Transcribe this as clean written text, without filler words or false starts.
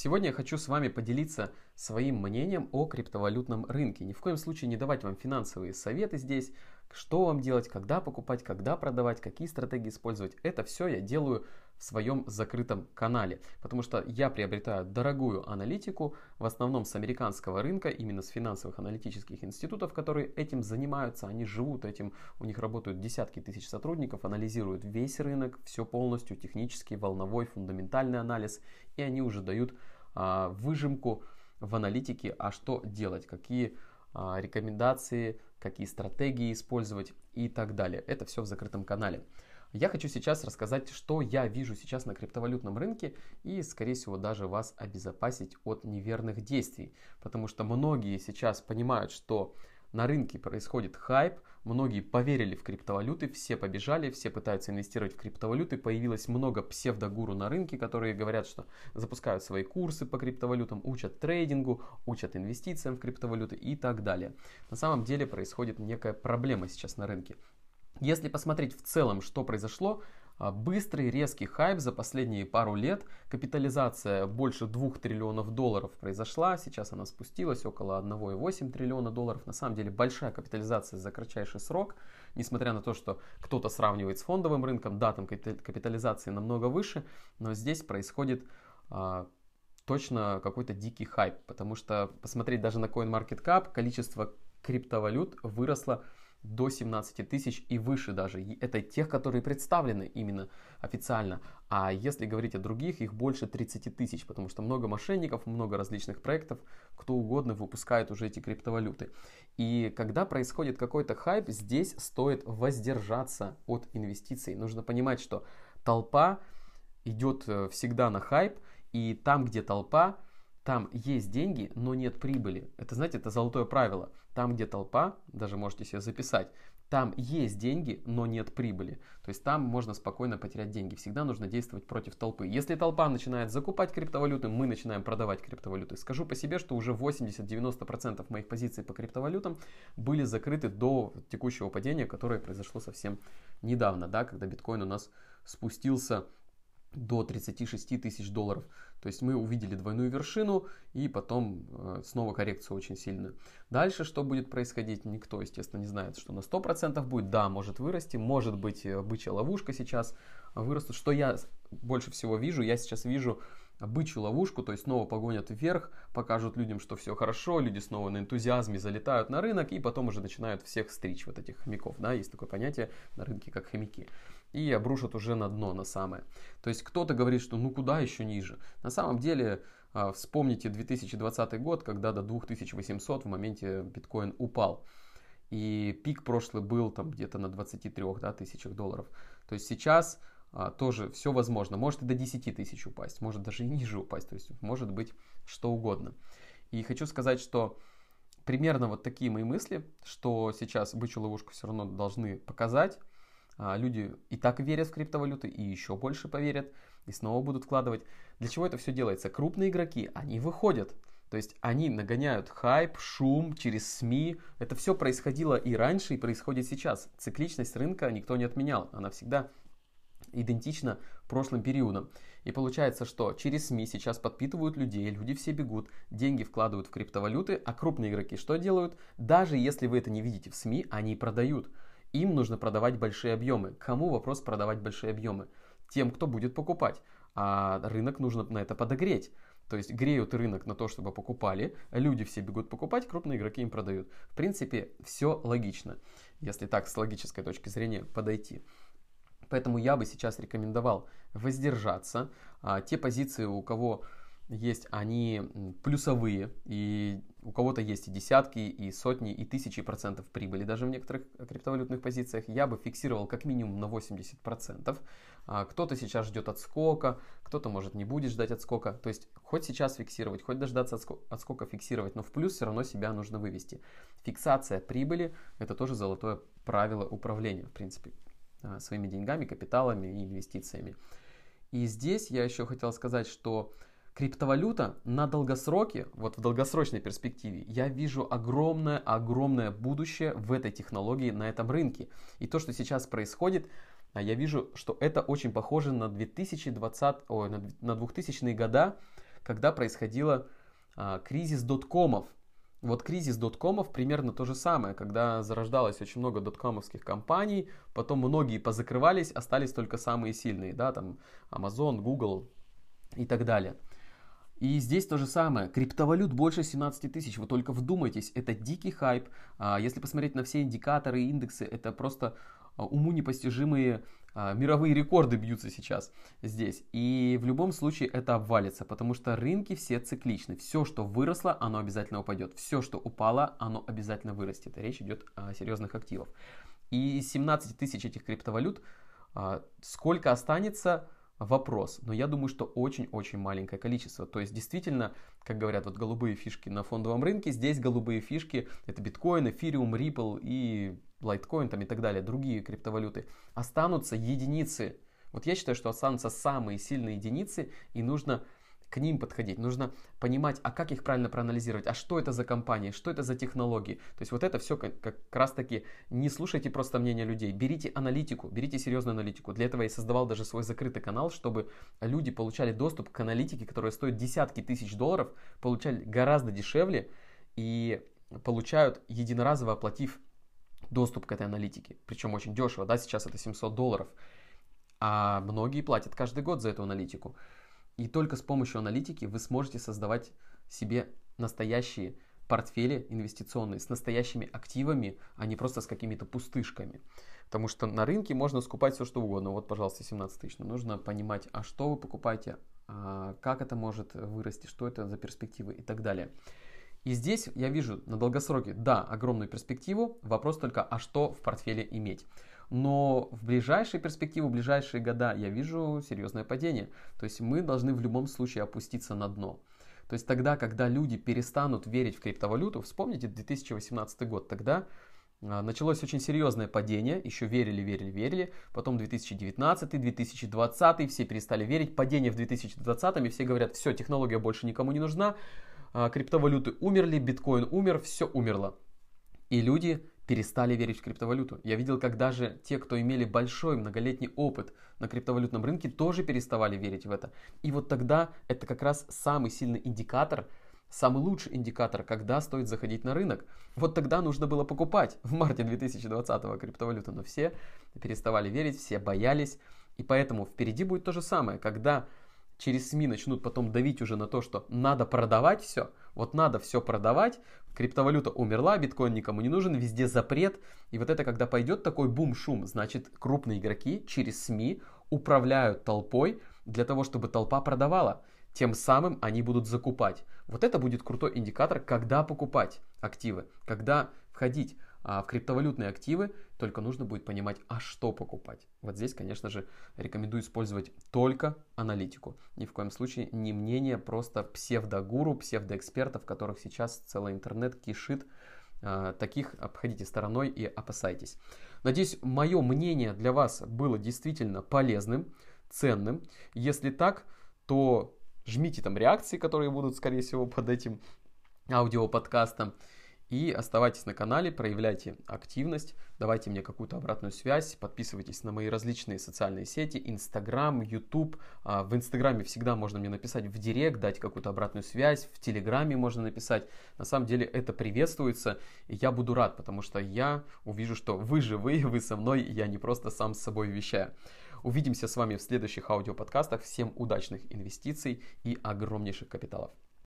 Сегодня я хочу с вами поделиться своим мнением о криптовалютном рынке. Ни в коем случае не давать вам финансовые советы здесь, что вам делать, когда покупать, когда продавать, какие стратегии использовать. Это все я делаю в своем закрытом канале, потому что я приобретаю дорогую аналитику, в основном с американского рынка, именно с финансовых аналитических институтов, которые этим занимаются, они живут этим, у них работают десятки тысяч сотрудников, анализируют весь рынок, все полностью, технический, волновой, фундаментальный анализ, и они уже дают выжимку в аналитике, а что делать, какие рекомендации, какие стратегии использовать и так далее. Это все в закрытом канале. Я хочу сейчас рассказать, что я вижу сейчас на криптовалютном рынке и, скорее всего, даже вас обезопасить от неверных действий. Потому что многие сейчас понимают, что на рынке происходит хайп, многие поверили в криптовалюты, все побежали, все пытаются инвестировать в криптовалюты. Появилось много псевдогуру на рынке, которые говорят, что запускают свои курсы по криптовалютам, учат трейдингу, учат инвестициям в криптовалюты и так далее. На самом деле происходит некая проблема сейчас на рынке. Если посмотреть в целом, что произошло, быстрый резкий хайп за последние пару лет, капитализация больше 2 триллионов долларов произошла, сейчас она спустилась около 1,8 триллиона долларов, на самом деле большая капитализация за кратчайший срок, несмотря на то, что кто-то сравнивает с фондовым рынком, да, там капитализации намного выше, но здесь происходит точно какой-то дикий хайп, потому что посмотреть даже на CoinMarketCap, количество криптовалют выросло до 17 тысяч и выше даже. Это тех, которые представлены именно официально. А если говорить о других, их больше 30 тысяч, потому что много мошенников, много различных проектов, кто угодно выпускает уже эти криптовалюты. И когда происходит какой-то хайп, здесь стоит воздержаться от инвестиций. Нужно понимать, что толпа идет всегда на хайп, и там, где толпа, там есть деньги, но нет прибыли. Это, знаете, это золотое правило. Там, где толпа, даже можете себе записать, там есть деньги, но нет прибыли. То есть там можно спокойно потерять деньги. Всегда нужно действовать против толпы. Если толпа начинает закупать криптовалюты, мы начинаем продавать криптовалюты. Скажу по себе, что уже 80-90% моих позиций по криптовалютам были закрыты до текущего падения, которое произошло совсем недавно, да, когда биткоин у нас спустился до 36 тысяч долларов. То есть мы увидели двойную вершину и потом снова коррекцию очень сильную. Дальше что будет происходить, никто, естественно, не знает, что на 100% будет. Да, может вырасти, может быть бычья ловушка сейчас вырастет. Что я больше всего вижу? Я сейчас вижу бычью ловушку, то есть снова погонят вверх, покажут людям, что все хорошо, люди снова на энтузиазме залетают на рынок и потом уже начинают всех стричь, вот этих хомяков, да, есть такое понятие на рынке, как хомяки, и обрушат уже на дно, на самое. То есть кто-то говорит, что ну куда еще ниже. На самом деле вспомните 2020 год, когда до 2800 в моменте биткоин упал. И пик прошлый был там где-то на 23 тысячах долларов. То есть сейчас тоже все возможно. Может и до 10 тысяч упасть, может даже и ниже упасть. То есть может быть что угодно. И хочу сказать, что примерно вот такие мои мысли, что сейчас бычью ловушку все равно должны показать. Люди и так верят в криптовалюты, и еще больше поверят, и снова будут вкладывать. Для чего это все делается? Крупные игроки, они выходят. То есть они нагоняют хайп, шум через СМИ. Это все происходило и раньше, и происходит сейчас. Цикличность рынка никто не отменял. Она всегда идентична прошлым периодам. И получается, что через СМИ сейчас подпитывают людей, люди все бегут, деньги вкладывают в криптовалюты, а крупные игроки что делают? Даже если вы это не видите в СМИ, они продают. Им нужно продавать большие объемы. Кому вопрос продавать большие объемы? Тем, кто будет покупать. А рынок нужно на это подогреть. То есть греют рынок на то, чтобы покупали. Люди все бегут покупать, крупные игроки им продают. В принципе, все логично, если так с логической точки зрения подойти. Поэтому я бы сейчас рекомендовал воздержаться. Те позиции, у кого есть, они плюсовые, и у кого-то есть и десятки, и сотни, и тысячи процентов прибыли даже в некоторых криптовалютных позициях, я бы фиксировал как минимум на 80%. Кто-то сейчас ждет отскока, кто-то, может, не будет ждать отскока. То есть хоть сейчас фиксировать, хоть дождаться отскока фиксировать, но в плюс все равно себя нужно вывести. Фиксация прибыли – это тоже золотое правило управления, в принципе, своими деньгами, капиталами и инвестициями. И здесь я еще хотел сказать, что криптовалюта на долгосроке, вот в долгосрочной перспективе, я вижу огромное будущее в этой технологии, на этом рынке. И то, что сейчас происходит, я вижу, что это очень похоже на 2000-е года, когда происходило кризис доткомов. Вот кризис доткомов примерно то же самое, когда зарождалось очень много доткомовских компаний, потом многие позакрывались, остались только самые сильные, да, там Amazon, Google и так далее. И здесь то же самое. Криптовалют больше 17 тысяч. Вы только вдумайтесь, это дикий хайп. Если посмотреть на все индикаторы и индексы, это просто уму непостижимые мировые рекорды бьются сейчас здесь. И в любом случае это обвалится, потому что рынки все цикличны. Все, что выросло, оно обязательно упадет. Все, что упало, оно обязательно вырастет. Речь идет о серьезных активах. И 17 тысяч этих криптовалют, сколько останется... Вопрос, но я думаю, что очень-очень маленькое количество. То есть действительно, как говорят, вот голубые фишки на фондовом рынке, здесь голубые фишки — это биткоин, эфириум, Ripple и Litecoin там и так далее, другие криптовалюты. Останутся единицы. Вот я считаю, что останутся самые сильные единицы, и нужно к ним подходить. Нужно понимать, а как их правильно проанализировать, а что это за компании, что это за технологии. То есть вот это все как раз таки не слушайте просто мнение людей. Берите аналитику, берите серьезную аналитику. Для этого я создавал даже свой закрытый канал, чтобы люди получали доступ к аналитике, которая стоит десятки тысяч долларов, получали гораздо дешевле и получают единоразово, оплатив доступ к этой аналитике. Причем очень дешево, да, сейчас это $700. А многие платят каждый год за эту аналитику. И только с помощью аналитики вы сможете создавать себе настоящие портфели инвестиционные с настоящими активами, а не просто с какими-то пустышками. Потому что на рынке можно скупать все, что угодно. Вот, пожалуйста, 17 тысяч. Но нужно понимать, а что вы покупаете, как это может вырасти, что это за перспективы и так далее. И здесь я вижу на долгосроке, да, огромную перспективу. Вопрос только, а что в портфеле иметь. Но в ближайшую перспективу, в ближайшие года я вижу серьезное падение. То есть мы должны в любом случае опуститься на дно. То есть тогда, когда люди перестанут верить в криптовалюту, вспомните 2018 год, тогда началось очень серьезное падение, еще верили, потом 2019, 2020, все перестали верить, падение в 2020, и все говорят, все, технология больше никому не нужна, криптовалюты умерли, биткоин умер, все умерло. И люди перестали верить в криптовалюту. Я видел, как даже те, кто имели большой многолетний опыт на криптовалютном рынке, тоже переставали верить в это. И вот тогда это как раз самый сильный индикатор, самый лучший индикатор, когда стоит заходить на рынок. Вот тогда нужно было покупать в марте 2020-го криптовалюту, но все переставали верить, все боялись. И поэтому впереди будет то же самое, когда через СМИ начнут потом давить уже на то, что надо продавать все, вот надо все продавать, криптовалюта умерла, биткоин никому не нужен, везде запрет. И вот это когда пойдет такой бум-шум, значит крупные игроки через СМИ управляют толпой для того, чтобы толпа продавала. Тем самым они будут закупать. Вот это будет крутой индикатор, когда покупать активы, когда входить в криптовалютные активы, только нужно будет понимать, а что покупать. Вот здесь, конечно же, рекомендую использовать только аналитику. Ни в коем случае не мнение просто псевдогуру, псевдоэкспертов, которых сейчас целый интернет кишит. Таких обходите стороной и опасайтесь. Надеюсь, мое мнение для вас было действительно полезным, ценным. Если так, то жмите там реакции, которые будут, скорее всего, под этим аудиоподкастом. И оставайтесь на канале, проявляйте активность, давайте мне какую-то обратную связь, подписывайтесь на мои различные социальные сети, Инстаграм, Ютуб. В Инстаграме всегда можно мне написать в директ, дать какую-то обратную связь, в Телеграме можно написать. На самом деле это приветствуется, и я буду рад, потому что я увижу, что вы живые, вы со мной, я не просто сам с собой вещаю. Увидимся с вами в следующих аудиоподкастах. Всем удачных инвестиций и огромнейших капиталов.